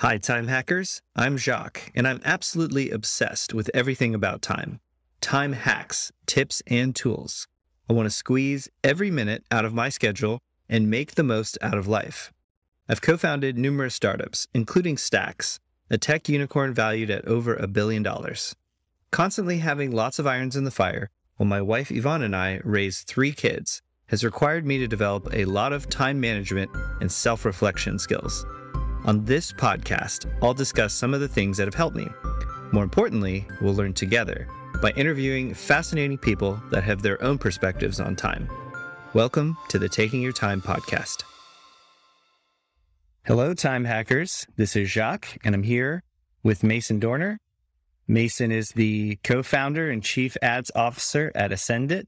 Hi, time hackers. I'm Jacques, and I'm absolutely obsessed with everything about time. Time hacks, tips, and tools. I want to squeeze every minute out of my schedule and make the most out of life. I've co-founded numerous startups, including Stacks, a tech unicorn valued at over $1 billion. Constantly having lots of irons in the fire while my wife Yvonne and I raise 3 kids has required me to develop a lot of time management and self-reflection skills. On this podcast, I'll discuss some of the things that have helped me. More importantly, we'll learn together by interviewing fascinating people that have their own perspectives on time. Welcome to the Taking Your Time podcast. Hello, time hackers. This is Jacques, and I'm here with Mason Dorner. Mason is the co-founder and chief ads officer at Ascendit,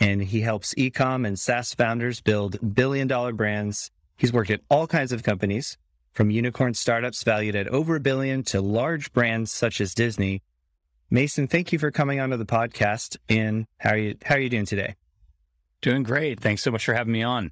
and he helps e-com and SaaS founders build billion-dollar brands. He's worked at all kinds of companies, from unicorn startups valued at over $1 billion to large brands such as Disney. Mason, thank you for coming onto the podcast. And how are you doing today? Doing great. Thanks so much for having me on.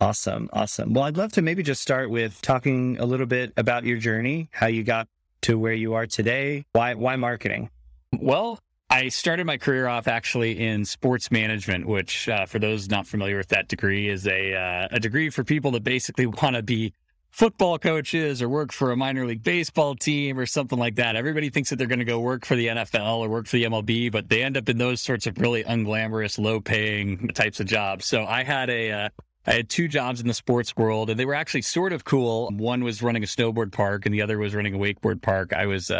Awesome. Well, I'd love to maybe just start with talking a little bit about your journey, how you got to where you are today. Why marketing? Well, I started my career off actually in sports management, which for those not familiar with that degree is a degree for people that basically want to be football coaches or work for a minor league baseball team or something like that. Everybody thinks that they're going to go work for the NFL or work for the MLB, but they end up in those sorts of really unglamorous, low-paying types of jobs. So I had 2 jobs in the sports world, and they were actually sort of cool. One was running a snowboard park and the other was running a wakeboard park. I was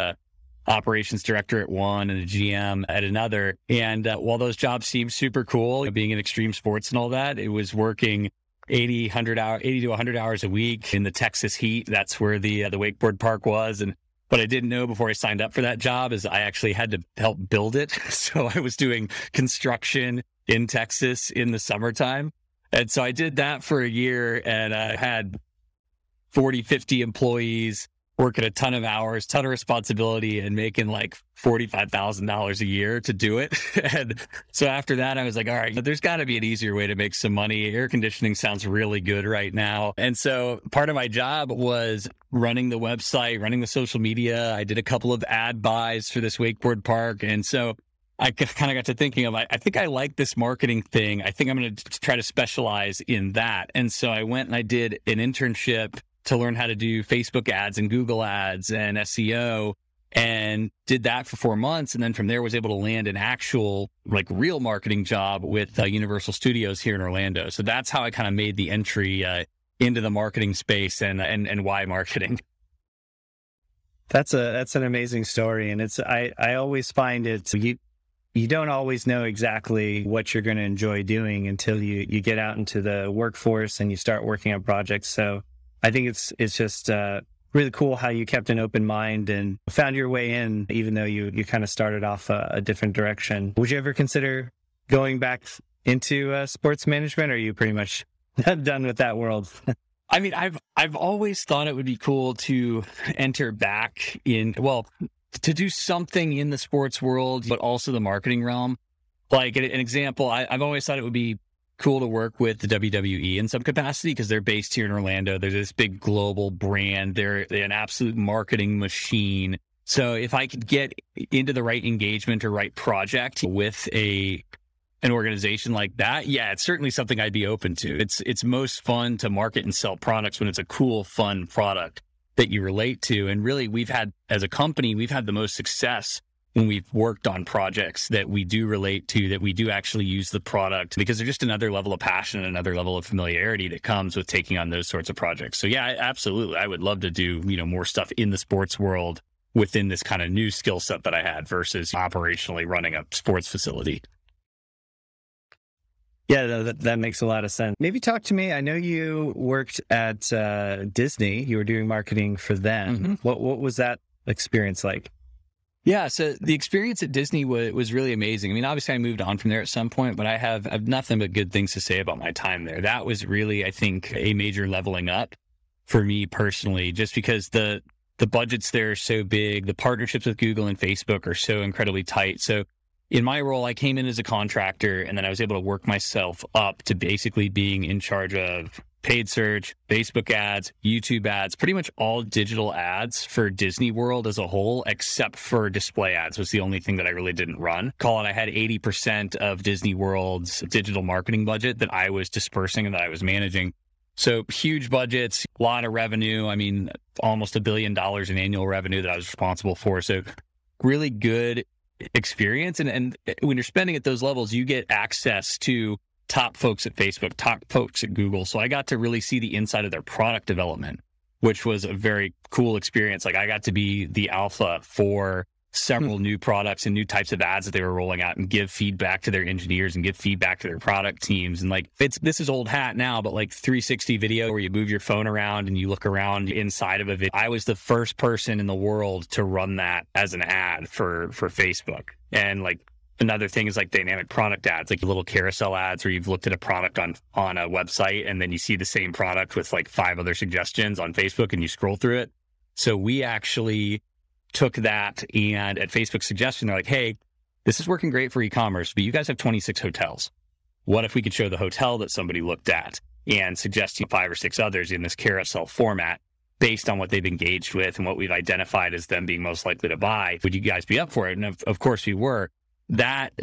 operations director at one and a GM at another. And while those jobs seemed super cool, being in extreme sports and all that, it was working 80 to 100 hours a week in the Texas heat. That's where the wakeboard park was. And what I didn't know before I signed up for that job is I actually had to help build it. So I was doing construction in Texas in the summertime. And so I did that for a year, and I had 40, 50 employees, working a ton of hours, ton of responsibility, and making like $45,000 a year to do it. And so after that, I was like, all right, there's got to be an easier way to make some money. Air conditioning sounds really good right now. And so part of my job was running the website, running the social media. I did a couple of ad buys for this wakeboard park. And so I kind of got to thinking of, I think I like this marketing thing. I think I'm going to try to specialize in that. And so I went and I did an internship to learn how to do Facebook ads and Google ads and SEO, and did that for 4 months. And then from there was able to land an actual like real marketing job with Universal Studios here in Orlando. So that's how I kind of made the entry into the marketing space and why marketing. That's an amazing story. And it's, I always find it, you don't always know exactly what you're going to enjoy doing until you get out into the workforce and you start working on projects. So I think it's just really cool how you kept an open mind and found your way in, even though you kind of started off a different direction. Would you ever consider going back into sports management, or are you pretty much done with that world? I mean, I've always thought it would be cool to enter back in, well, to do something in the sports world, but also the marketing realm. Like an example, I've always thought it would be cool to work with the WWE in some capacity because they're based here in Orlando. They're this big global brand. They're an absolute marketing machine. So if I could get into the right engagement or right project with an organization like that, yeah, it's certainly something I'd be open to. It's most fun to market and sell products when it's a cool, fun product that you relate to. And really, as a company, we've had the most success when we've worked on projects that we do relate to, that we do actually use the product, because there's just another level of passion and another level of familiarity that comes with taking on those sorts of projects. So yeah, absolutely. I would love to do, more stuff in the sports world within this kind of new skill set that I had versus operationally running a sports facility. Yeah, that makes a lot of sense. Maybe talk to me. I know you worked at Disney. You were doing marketing for them. Mm-hmm. What was that experience like? Yeah, so the experience at Disney was really amazing. I mean, obviously I moved on from there at some point, but I have nothing but good things to say about my time there. That was really, I think, a major leveling up for me personally, just because the budgets there are so big. The partnerships with Google and Facebook are so incredibly tight. So in my role, I came in as a contractor, and then I was able to work myself up to basically being in charge of paid search, Facebook ads, YouTube ads, pretty much all digital ads for Disney World as a whole, except for display ads was the only thing that I really didn't run. Call it, I had 80% of Disney World's digital marketing budget that I was dispersing and that I was managing. So huge budgets, a lot of revenue. I mean, almost $1 billion in annual revenue that I was responsible for. So really good experience. And when you're spending at those levels, you get access to top folks at Facebook, top folks at Google. So I got to really see the inside of their product development, which was a very cool experience. Like I got to be the alpha for several new products and new types of ads that they were rolling out and give feedback to their engineers and give feedback to their product teams. And like, this is old hat now, but like 360 video where you move your phone around and you look around inside of a video. I was the first person in the world to run that as an ad for Facebook. And like, another thing is like dynamic product ads, like little carousel ads where you've looked at a product on a website and then you see the same product with like 5 other suggestions on Facebook and you scroll through it. So we actually took that, and at Facebook's suggestion, they're like, hey, this is working great for e-commerce, but you guys have 26 hotels. What if we could show the hotel that somebody looked at and suggest 5 or 6 others in this carousel format based on what they've engaged with and what we've identified as them being most likely to buy? Would you guys be up for it? And of course we were.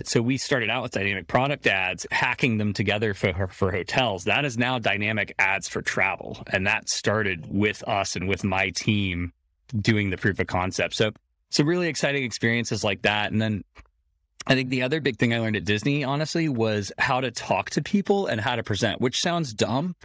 So we started out with dynamic product ads, hacking them together for hotels. That is now dynamic ads for travel. And that started with us and with my team doing the proof of concept. So really exciting experiences like that. And then I think the other big thing I learned at Disney, honestly, was how to talk to people and how to present, which sounds dumb,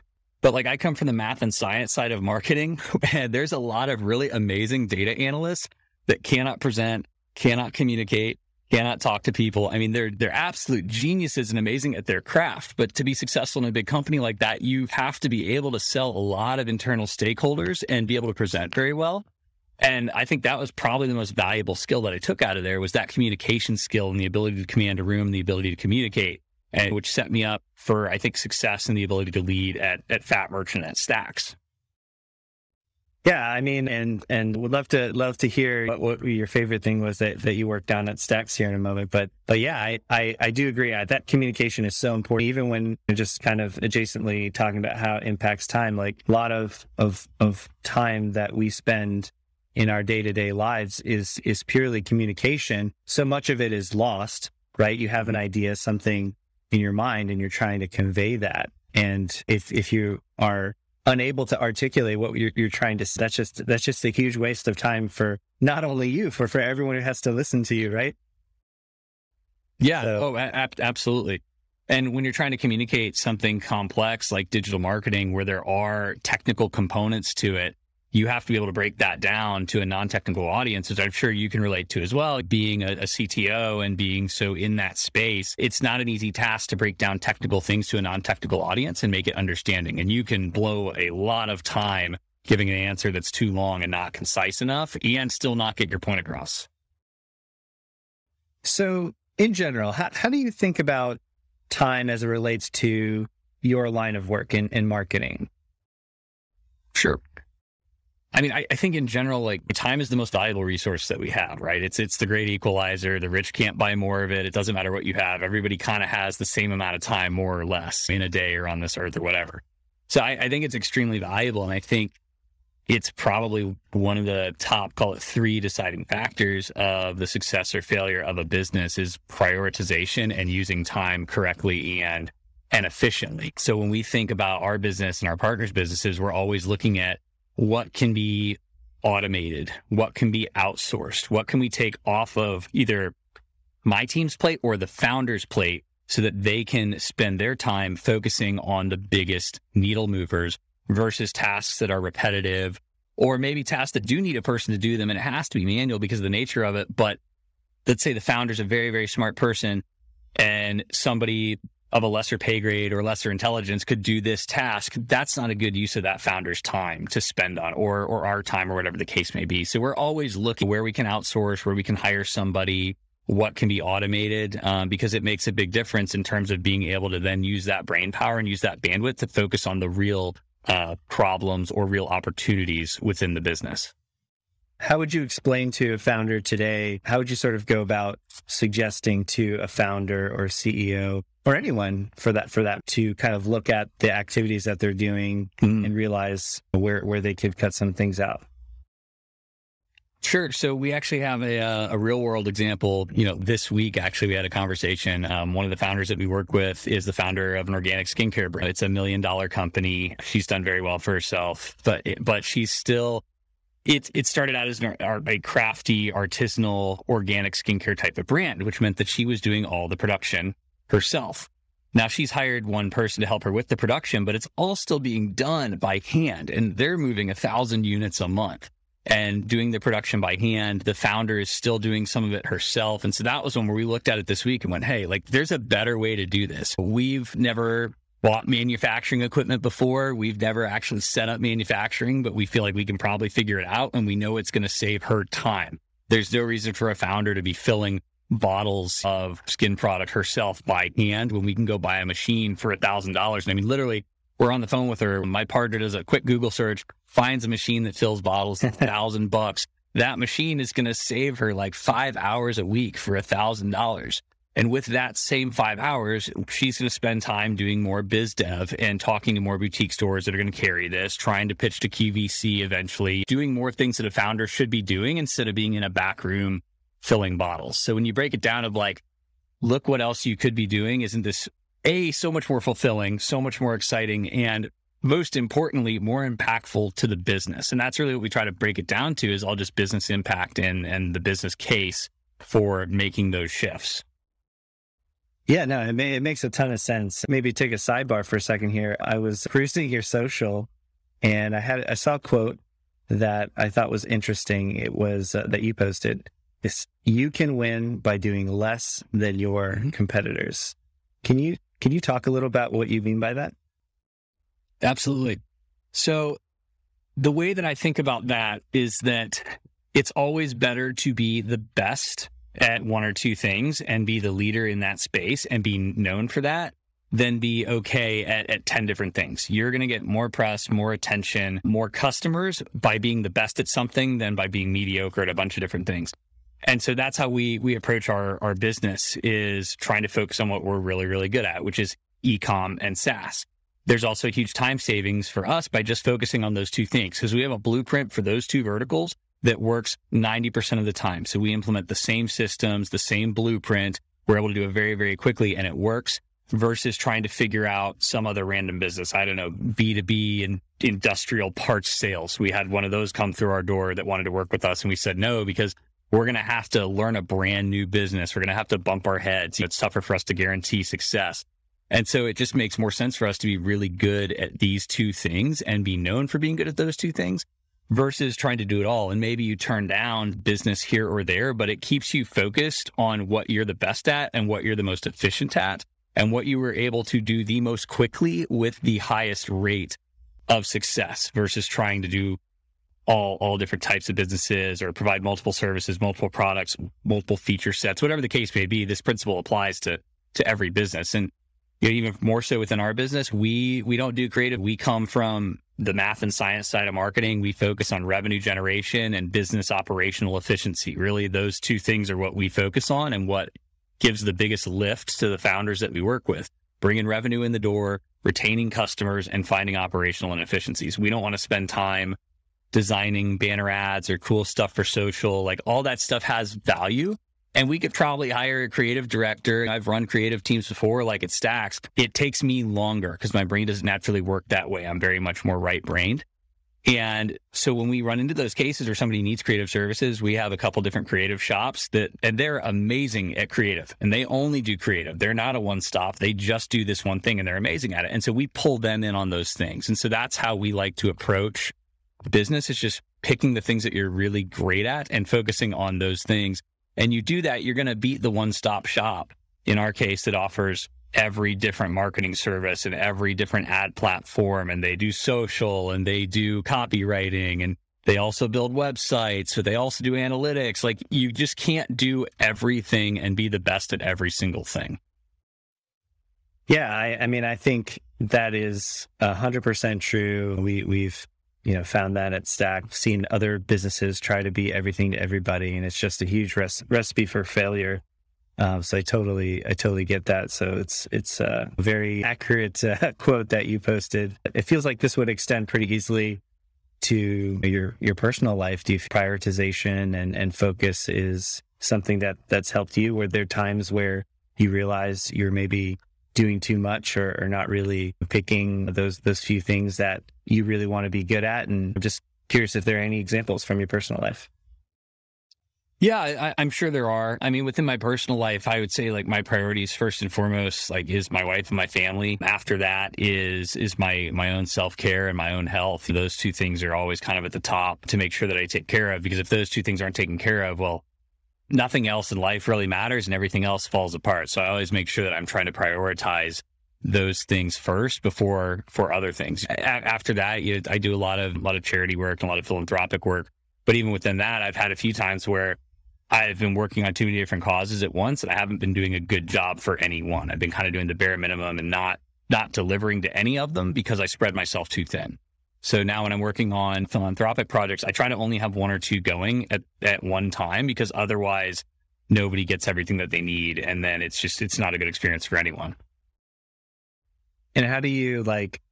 but like I come from the math and science side of marketing, and there's a lot of really amazing data analysts that cannot present, cannot communicate, cannot talk to people. I mean, they're absolute geniuses and amazing at their craft, but to be successful in a big company like that, you have to be able to sell a lot of internal stakeholders and be able to present very well. And I think that was probably the most valuable skill that I took out of there, was that communication skill and the ability to command a room, the ability to communicate, and which set me up for, I think, success and the ability to lead at Fat Merchant, at Stacks. Yeah, I mean, and would love to hear what your favorite thing was that you worked on at Stacks here in a moment. But yeah, I do agree. That communication is so important, even when you're just kind of adjacently talking about how it impacts time. Like a lot of time that we spend in our day-to-day lives is purely communication. So much of it is lost, right? You have an idea, something in your mind, and you're trying to convey that. And if you are unable to articulate what you're trying to say, that's just a huge waste of time for not only you, for everyone who has to listen to you, right? Yeah. So. Oh, absolutely. And when you're trying to communicate something complex like digital marketing, where there are technical components to it, you have to be able to break that down to a non-technical audience, as I'm sure you can relate to as well. Being a CTO and being so in that space, it's not an easy task to break down technical things to a non-technical audience and make it understanding. And you can blow a lot of time giving an answer that's too long and not concise enough and still not get your point across. So in general, how do you think about time as it relates to your line of work in marketing? Sure. I mean, I think in general, like time is the most valuable resource that we have, right? It's the great equalizer. The rich can't buy more of it. It doesn't matter what you have. Everybody kind of has the same amount of time, more or less, in a day or on this earth or whatever. So I think it's extremely valuable. And I think it's probably one of the top, call it 3 deciding factors of the success or failure of a business is prioritization and using time correctly and efficiently. So when we think about our business and our partners' businesses, we're always looking at what can be automated? What can be outsourced? What can we take off of either my team's plate or the founder's plate so that they can spend their time focusing on the biggest needle movers versus tasks that are repetitive, or maybe tasks that do need a person to do them and it has to be manual because of the nature of it. But let's say the founder's a very, very smart person and somebody of a lesser pay grade or lesser intelligence could do this task. That's not a good use of that founder's time to spend on or our time or whatever the case may be. So we're always looking where we can outsource, where we can hire somebody, what can be automated, because it makes a big difference in terms of being able to then use that brain power and use that bandwidth to focus on the real problems or real opportunities within the business. How would you explain to a founder today, how would you sort of go about suggesting to a founder or CEO or anyone for that to kind of look at the activities that they're doing and realize where they could cut some things out? Sure. So we actually have a real world example. You know, this week, actually, we had a conversation. One of the founders that we work with is the founder of an organic skincare brand. It's $1 million company. She's done very well for herself, but she's still, it started out as a crafty, artisanal, organic skincare type of brand, which meant that she was doing all the production herself. Now she's hired one person to help her with the production, but it's all still being done by hand, and they're moving 1,000 units a month. And doing the production by hand, the founder is still doing some of it herself. And so that was one where we looked at it this week and went, hey, like there's a better way to do this. We've never bought manufacturing equipment before. We've never actually set up manufacturing, but we feel like we can probably figure it out. And we know it's going to save her time. There's no reason for a founder to be filling bottles of skin product herself by hand when we can go buy a machine for $1,000. And I mean, literally, we're on the phone with her. My partner does a quick Google search, finds a machine that fills bottles, $1,000. That machine is going to save her like 5 hours a week for $1,000. And with that same 5 hours, she's going to spend time doing more biz dev and talking to more boutique stores that are going to carry this, trying to pitch to QVC eventually, doing more things that a founder should be doing instead of being in a back room filling bottles. So when you break it down of like, look what else you could be doing, isn't this so much more fulfilling, so much more exciting, and most importantly, more impactful to the business? And that's really what we try to break it down to, is all just business impact and the business case for making those shifts. Yeah, no, it makes a ton of sense. Maybe take a sidebar for a second here. I was perusing your social and I saw a quote that I thought was interesting. It was that you posted. It's, you can win by doing less than your competitors. Can you talk a little about what you mean by that? Absolutely. So the way that I think about that is that it's always better to be the best at one or two things and be the leader in that space and be known for that than be okay at 10 different things. You're going to get more press, more attention, more customers by being the best at something than by being mediocre at a bunch of different things. And so that's how we approach our business, is trying to focus on what we're really, really good at, which is e-com and SaaS. There's also huge time savings for us by just focusing on those two things, because we have a blueprint for those two verticals that works 90% of the time. So we implement the same systems, the same blueprint. We're able to do it very, very quickly, and it works, versus trying to figure out some other random business. I don't know, B2B and industrial parts sales. We had one of those come through our door that wanted to work with us, and we said no, because we're going to have to learn a brand new business. We're going to have to bump our heads. It's tougher for us to guarantee success. And so it just makes more sense for us to be really good at these two things and be known for being good at those two things, versus trying to do it all. And maybe you turn down business here or there, but it keeps you focused on what you're the best at and what you're the most efficient at and what you were able to do the most quickly with the highest rate of success, versus trying to do all different types of businesses or provide multiple services, multiple products, multiple feature sets, whatever the case may be. This principle applies to every business. And you know, even more so within our business, we don't do creative. We come from the math and science side of marketing. We focus on revenue generation and business operational efficiency. Really, those two things are what we focus on and what gives the biggest lift to the founders that we work with. Bringing revenue in the door, retaining customers, and finding operational inefficiencies. We don't want to spend time designing banner ads or cool stuff for social. Like, all that stuff has value. And we could probably hire a creative director. I've run creative teams before, like at Stacks. It takes me longer because my brain doesn't naturally work that way. I'm very much more right-brained. And so when we run into those cases where somebody needs creative services, we have a couple different creative shops and they're amazing at creative, and they only do creative. They're not a one-stop. They just do this one thing and they're amazing at it. And so we pull them in on those things. And so that's how we like to approach business, is just picking the things that you're really great at and focusing on those things. And you do that, you're going to beat the one-stop shop, in our case, that offers every different marketing service and every different ad platform. And they do social and they do copywriting and they also build websites. So they also do analytics. Like, you just can't do everything and be the best at every single thing. Yeah. I mean, I think that is 100% true. We've found that at Stacks, seen other businesses try to be everything to everybody. And it's just a huge recipe for failure. So I totally get that. So it's a very accurate quote that you posted. It feels like this would extend pretty easily to your personal life. Do you feel prioritization and focus is something that's helped you? Were there times where you realize you're maybe doing too much or not really picking those few things that you really want to be good at? And I'm just curious if there are any examples from your personal life. Yeah, I'm sure there are. I mean, within my personal life, I would say like my priorities first and foremost, like is my wife and my family. After that is my own self-care and my own health. Those two things are always kind of at the top to make sure that I take care of, because if those two things aren't taken care of, well, nothing else in life really matters and everything else falls apart. So I always make sure that I'm trying to prioritize those things first before other things. After that, I do a lot of charity work and a lot of philanthropic work. But even within that, I've had a few times where I've been working on too many different causes at once, and I haven't been doing a good job for any one. I've been kind of doing the bare minimum and not delivering to any of them because I spread myself too thin. So now when I'm working on philanthropic projects, I try to only have one or two going at one time, because otherwise nobody gets everything that they need. And then it's not a good experience for anyone. And how do you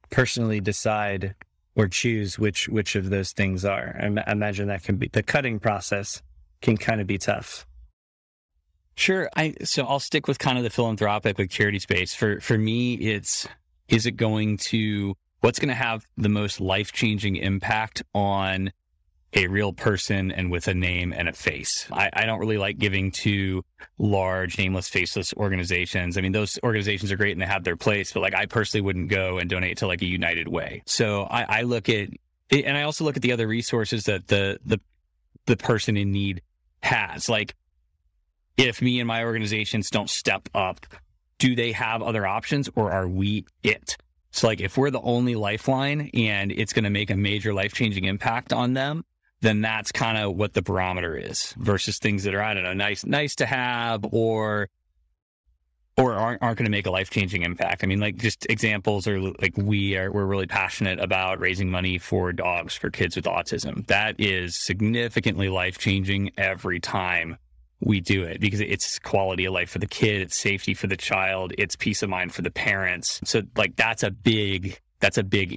personally decide or choose which of those things are? I imagine that can be the cutting process. Can kind of be tough. Sure. So I'll stick with kind of the philanthropic, with charity space. For me, what's going to have the most life-changing impact on a real person and with a name and a face? I don't really like giving to large, nameless, faceless organizations. I mean, those organizations are great and they have their place, but I personally wouldn't go and donate to a United Way. So I look at, and I also look at the other resources that the person in need has. If me and my organizations don't step up, do they have other options, or are we it? So if we're the only lifeline and it's going to make a major life-changing impact on them, then that's kind of what the barometer is, versus things that are, I don't know, nice to have or aren't going to make a life-changing impact. I mean, just examples are we're really passionate about raising money for dogs for kids with autism. That is significantly life-changing every time we do it, because it's quality of life for the kid, it's safety for the child, it's peace of mind for the parents. So that's a big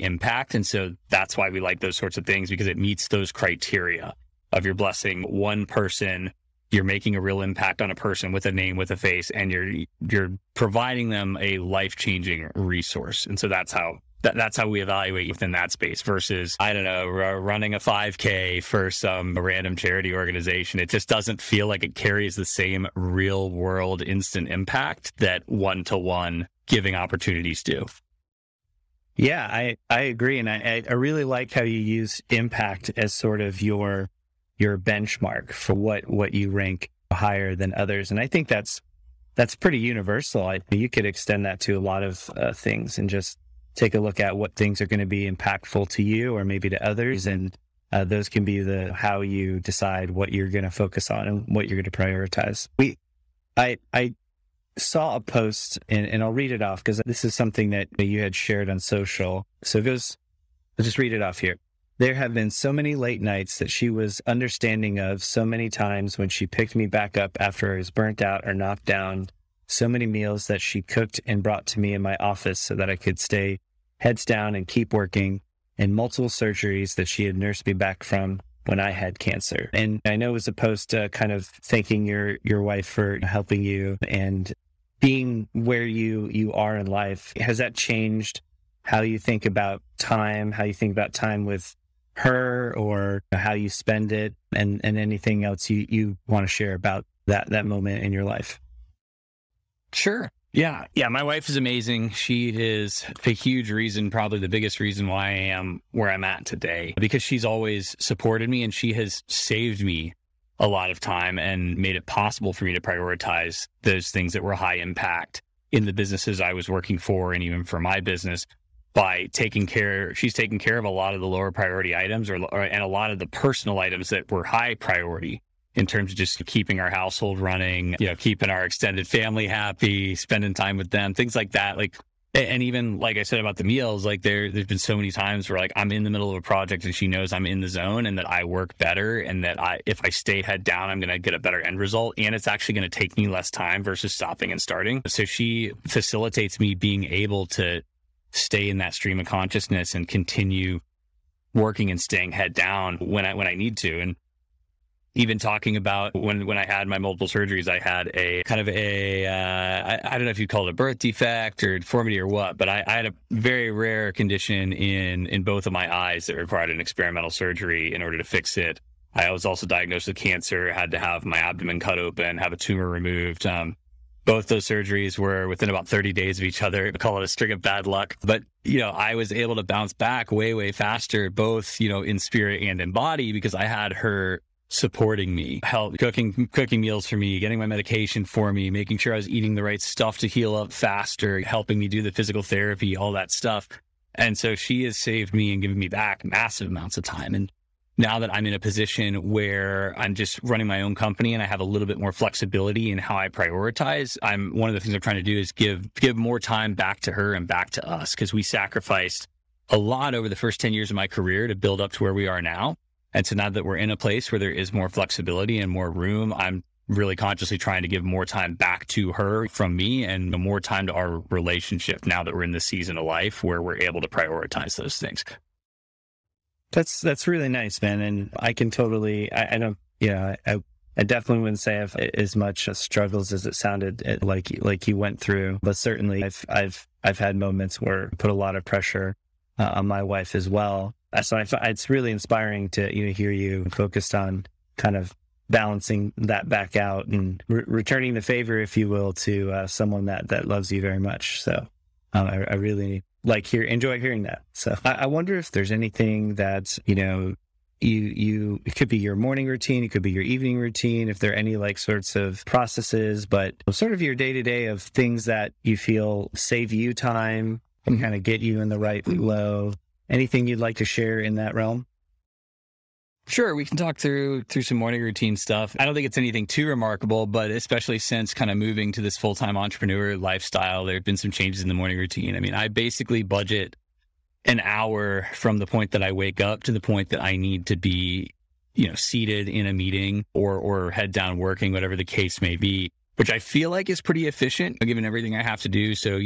impact. And so that's why we like those sorts of things, because it meets those criteria of you're blessing one person, you're making a real impact on a person with a name, with a face, and you're providing them a life-changing resource. And so that's how we evaluate within that space, versus, I don't know, running a 5K for some random charity organization. It just doesn't feel like it carries the same real world instant impact that one-to-one giving opportunities do. Yeah, I agree. And I really like how you use impact as sort of your benchmark for what you rank higher than others. And I think that's pretty universal. You could extend that to a lot of things and just take a look at what things are going to be impactful to you or maybe to others. And those can be how you decide what you're going to focus on and what you're going to prioritize. I saw a post, and I'll read it off because this is something that you had shared on social. So it goes, I'll just read it off here. There have been so many late nights that she was understanding of, so many times when she picked me back up after I was burnt out or knocked down, so many meals that she cooked and brought to me in my office so that I could stay heads down and keep working, and multiple surgeries that she had nursed me back from when I had cancer. And I know it was a post kind of thanking your wife for helping you and being where you are in life. Has that changed how you think about time, with her, or how you spend it, and anything else you want to share about that moment in your life? Sure. Yeah. My wife is amazing. She is a huge reason, probably the biggest reason why I am where I'm at today, because she's always supported me and she has saved me a lot of time and made it possible for me to prioritize those things that were high impact in the businesses I was working for, and even for my business, by she's taking care of a lot of the lower priority items and a lot of the personal items that were high priority, in terms of just keeping our household running, keeping our extended family happy, spending time with them, things like that. And even like I said about the meals, like there's been so many times where like I'm in the middle of a project and she knows I'm in the zone and that I work better and that if I stay head down, I'm going to get a better end result. And it's actually going to take me less time versus stopping and starting. So she facilitates me being able to stay in that stream of consciousness and continue working and staying head down when I need to. And even talking about when I had my multiple surgeries, I had a kind of a, I don't know if you'd call it a birth defect or deformity or what, but I had a very rare condition in both of my eyes that required an experimental surgery in order to fix it. I was also diagnosed with cancer, had to have my abdomen cut open, have a tumor removed. Both those surgeries were within about 30 days of each other. We call it a string of bad luck. But, you know, I was able to bounce back way, way faster, both, you know, in spirit and in body, because I had her supporting me, help cooking meals for me, getting my medication for me, making sure I was eating the right stuff to heal up faster, helping me do the physical therapy, all that stuff. And so she has saved me and given me back massive amounts of time. And now that I'm in a position where I'm just running my own company and I have a little bit more flexibility in how I prioritize, I'm one of the things I'm trying to do is give more time back to her and back to us, because we sacrificed a lot over the first 10 years of my career to build up to where we are now. And so now that we're in a place where there is more flexibility and more room, I'm really consciously trying to give more time back to her from me and more time to our relationship now that we're in this season of life where we're able to prioritize those things. That's really nice, man. And I can totally, I definitely wouldn't say I have as much struggles as it sounded like you went through, but certainly I've had moments where I put a lot of pressure on my wife as well. So it's really inspiring to hear you focused on kind of balancing that back out and returning the favor, if you will, to someone that loves you very much. So I really enjoy hearing that. So I wonder if there's anything that you it could be your morning routine, it could be your evening routine, if there are any sorts of processes, but sort of your day to day of things that you feel save you time and kind of get you in the right flow. Anything you'd like to share in that realm? Sure, we can talk through some morning routine stuff. I don't think it's anything too remarkable, but especially since kind of moving to this full-time entrepreneur lifestyle, there have been some changes in the morning routine. I mean, I basically budget an hour from the point that I wake up to the point that I need to be, seated in a meeting or head down working, whatever the case may be, which I feel like is pretty efficient given everything I have to do. So,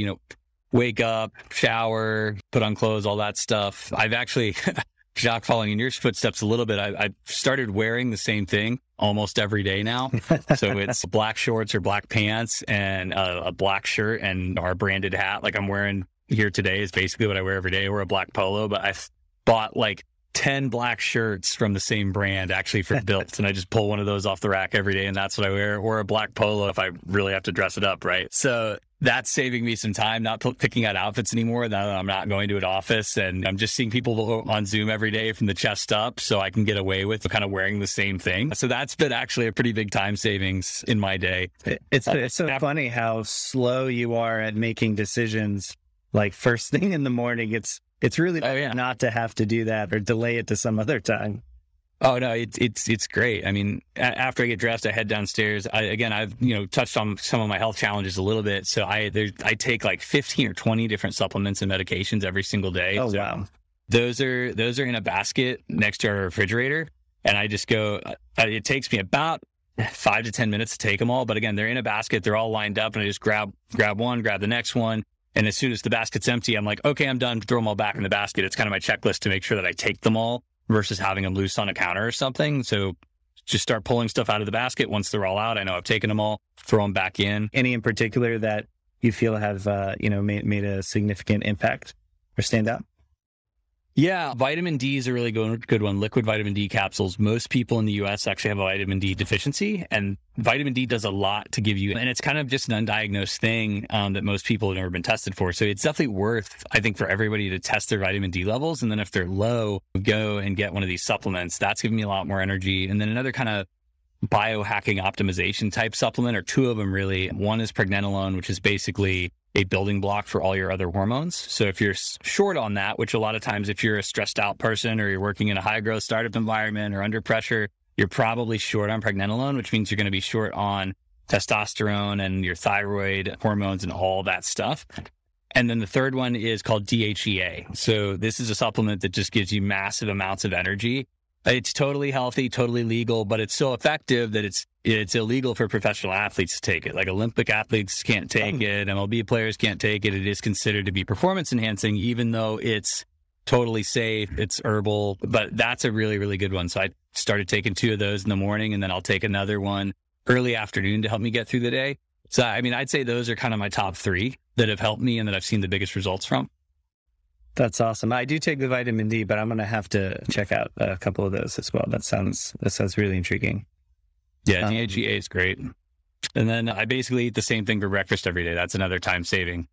wake up, shower, put on clothes, all that stuff. I've actually, Jacques, following in your footsteps a little bit, I started wearing the same thing almost every day now. So it's black shorts or black pants and a black shirt and our branded hat. Like I'm wearing here today is basically what I wear every day. I wear a black polo, but I bought 10 black shirts from the same brand actually for built. And I just pull one of those off the rack every day and that's what I wear, or a black polo if I really have to dress it up, right? So that's saving me some time, not picking out outfits anymore. Now that I'm not going to an office and I'm just seeing people on Zoom every day from the chest up, so I can get away with kind of wearing the same thing. So that's been actually a pretty big time savings in my day. It's so funny how slow you are at making decisions. Like first thing in the morning, it's really not to have to do that or delay it to some other time. Oh no, it's great. I mean, after I get dressed, I head downstairs. I've touched on some of my health challenges a little bit. So I take 15 or 20 different supplements and medications every single day. Oh, so wow. Those are in a basket next to our refrigerator. And I just go, it takes me about 5 to 10 minutes to take them all. But again, they're in a basket. They're all lined up and I just grab one, grab the next one. And as soon as the basket's empty, I'm like, okay, I'm done. Throw them all back in the basket. It's kind of my checklist to make sure that I take them all versus having them loose on a counter or something. So just start pulling stuff out of the basket. Once they're all out, I know I've taken them all, throw them back in. Any in particular that you feel have, made a significant impact or stand out? Yeah, vitamin D is a really good one. Liquid vitamin D capsules. Most people in the U.S. actually have a vitamin D deficiency, and vitamin D does a lot to give you, and it's kind of just an undiagnosed thing that most people have never been tested for. So it's definitely worth, I think, for everybody to test their vitamin D levels. And then if they're low, go and get one of these supplements. That's giving me a lot more energy. And then another kind of biohacking optimization type supplement, or two of them really. One is pregnenolone, which is basically a building block for all your other hormones. So if you're short on that, which a lot of times if you're a stressed out person or you're working in a high growth startup environment or under pressure, you're probably short on pregnenolone, which means you're going to be short on testosterone and your thyroid hormones and all that stuff. And then the third one is called DHEA. So this is a supplement that just gives you massive amounts of energy. It's totally healthy, totally legal, but it's so effective that it's illegal for professional athletes to take it. Like Olympic athletes can't take it. MLB players can't take it. It is considered to be performance enhancing, even though it's totally safe. It's herbal, but that's a really, really good one. So I started taking two of those in the morning, and then I'll take another one early afternoon to help me get through the day. So, I mean, I'd say those are kind of my top three that have helped me and that I've seen the biggest results from. That's awesome. I do take the vitamin D, but I'm going to have to check out a couple of those as well. That sounds really intriguing. Yeah, DHEA is great. And then I basically eat the same thing for breakfast every day. That's another time saving.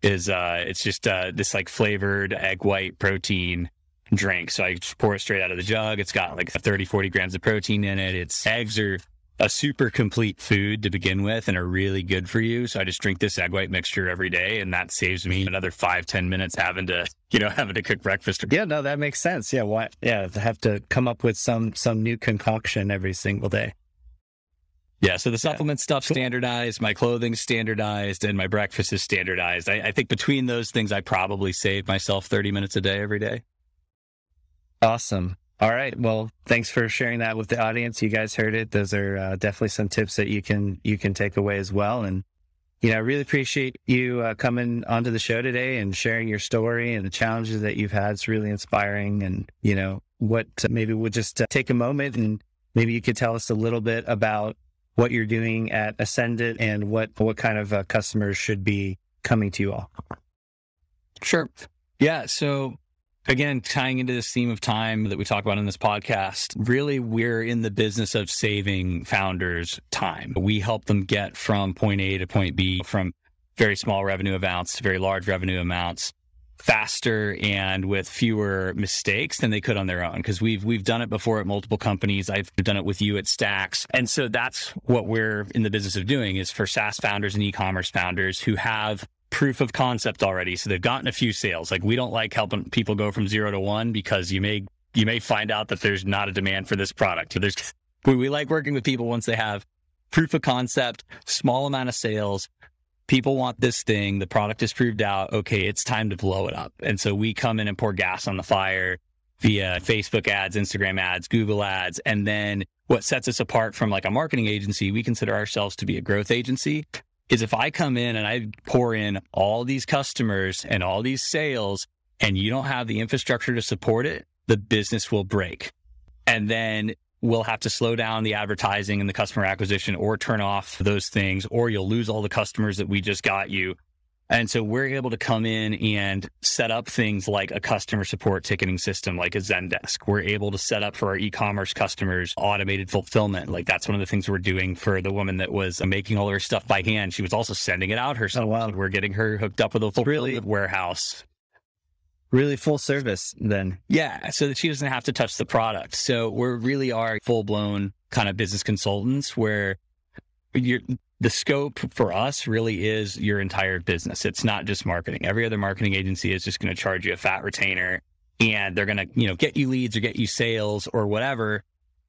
It's just this like flavored egg white protein drink. So I just pour it straight out of the jug. It's got like 30, 40 grams of protein in it. Its eggs are a super complete food to begin with and are really good for you. So I just drink this egg white mixture every day, and that saves me another 5-10 minutes having to cook breakfast. Yeah, no, that makes sense. Yeah. Why? Yeah. I have to come up with some new concoction every single day. Yeah. So the supplement stuff standardized, my clothing's standardized, and my breakfast is standardized. I think between those things, I probably save myself 30 minutes a day every day. Awesome. All right. Well, thanks for sharing that with the audience. You guys heard it. Those are definitely some tips that you can take away as well. And, you know, I really appreciate you coming onto the show today and sharing your story and the challenges that you've had. It's really inspiring. And, you know, maybe we'll just take a moment, and maybe you could tell us a little bit about what you're doing at Ascendit and what kind of customers should be coming to you all. Sure. Yeah. So again, tying into this theme of time that we talk about in this podcast, really we're in the business of saving founders time. We help them get from point A to point B, from very small revenue amounts to very large revenue amounts, faster and with fewer mistakes than they could on their own, because we've done it before at multiple companies. I've done it with you at Stacks. And so that's what we're in the business of doing, is for SaaS founders and e-commerce founders who have proof of concept already. So they've gotten a few sales. Like, we don't like helping people go from 0 to 1, because you may find out that there's not a demand for this product. We like working with people once they have proof of concept, small amount of sales. People want this thing. The product is proved out. Okay, it's time to blow it up. And so we come in and pour gas on the fire via Facebook ads, Instagram ads, Google ads. And then what sets us apart from like a marketing agency, we consider ourselves to be a growth agency, is if I come in and I pour in all these customers and all these sales, and you don't have the infrastructure to support it, the business will break. And then we'll have to slow down the advertising and the customer acquisition, or turn off those things, or you'll lose all the customers that we just got you. And so we're able to come in and set up things like a customer support ticketing system, like a Zendesk. We're able to set up for our e-commerce customers automated fulfillment. Like, that's one of the things we're doing for the woman that was making all her stuff by hand. She was also sending it out herself. Oh, wow. We're getting her hooked up with a fulfillment warehouse. Really full service then. Yeah, so that she doesn't have to touch the product. So we really are full-blown kind of business consultants, where the scope for us really is your entire business. It's not just marketing. Every other marketing agency is just going to charge you a fat retainer, and they're going to, you know, get you leads or get you sales or whatever.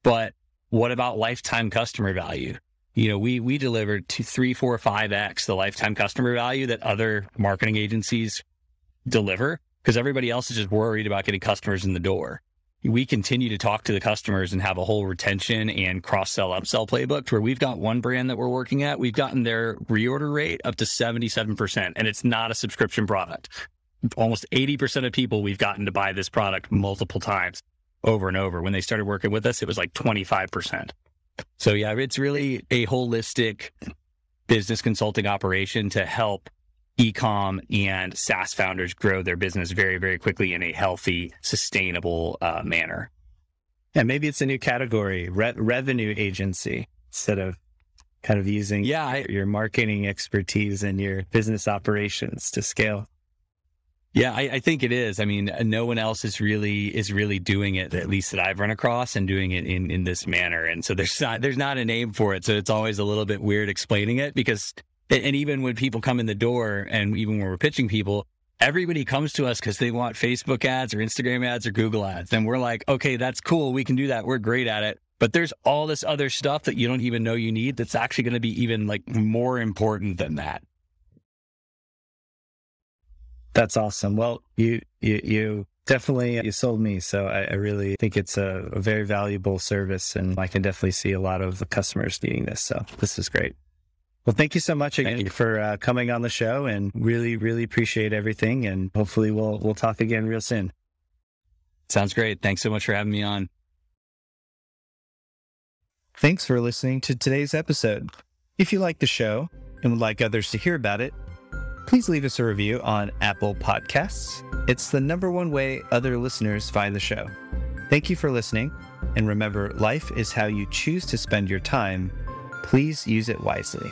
But what about lifetime customer value? You know, we deliver 2, 3, 4, 5x the lifetime customer value that other marketing agencies deliver, because everybody else is just worried about getting customers in the door. We continue to talk to the customers and have a whole retention and cross-sell, upsell playbook, to where we've got one brand that we're working at. We've gotten their reorder rate up to 77%, and it's not a subscription product. Almost 80% of people we've gotten to buy this product multiple times over and over. When they started working with us, it was like 25%. So yeah, it's really a holistic business consulting operation to help e-com and SaaS founders grow their business very, very quickly in a healthy, sustainable manner. And maybe it's a new category, revenue agency, instead of kind of using your marketing expertise and your business operations to scale. Yeah, I think it is. I mean, no one else is really doing it, at least that I've run across, and doing it in this manner. And so there's not a name for it. So it's always a little bit weird explaining it, because... And even when people come in the door, and even when we're pitching people, everybody comes to us because they want Facebook ads or Instagram ads or Google ads. And we're like, okay, that's cool. We can do that. We're great at it. But there's all this other stuff that you don't even know you need that's actually going to be even like more important than that. That's awesome. Well, you definitely, you sold me. So I really think it's a very valuable service, and I can definitely see a lot of the customers needing this. So this is great. Well, thank you so much again for coming on the show, and really, really appreciate everything. And hopefully we'll talk again real soon. Sounds great. Thanks so much for having me on. Thanks for listening to today's episode. If you like the show and would like others to hear about it, please leave us a review on Apple Podcasts. It's the number one way other listeners find the show. Thank you for listening. And remember, life is how you choose to spend your time. Please use it wisely.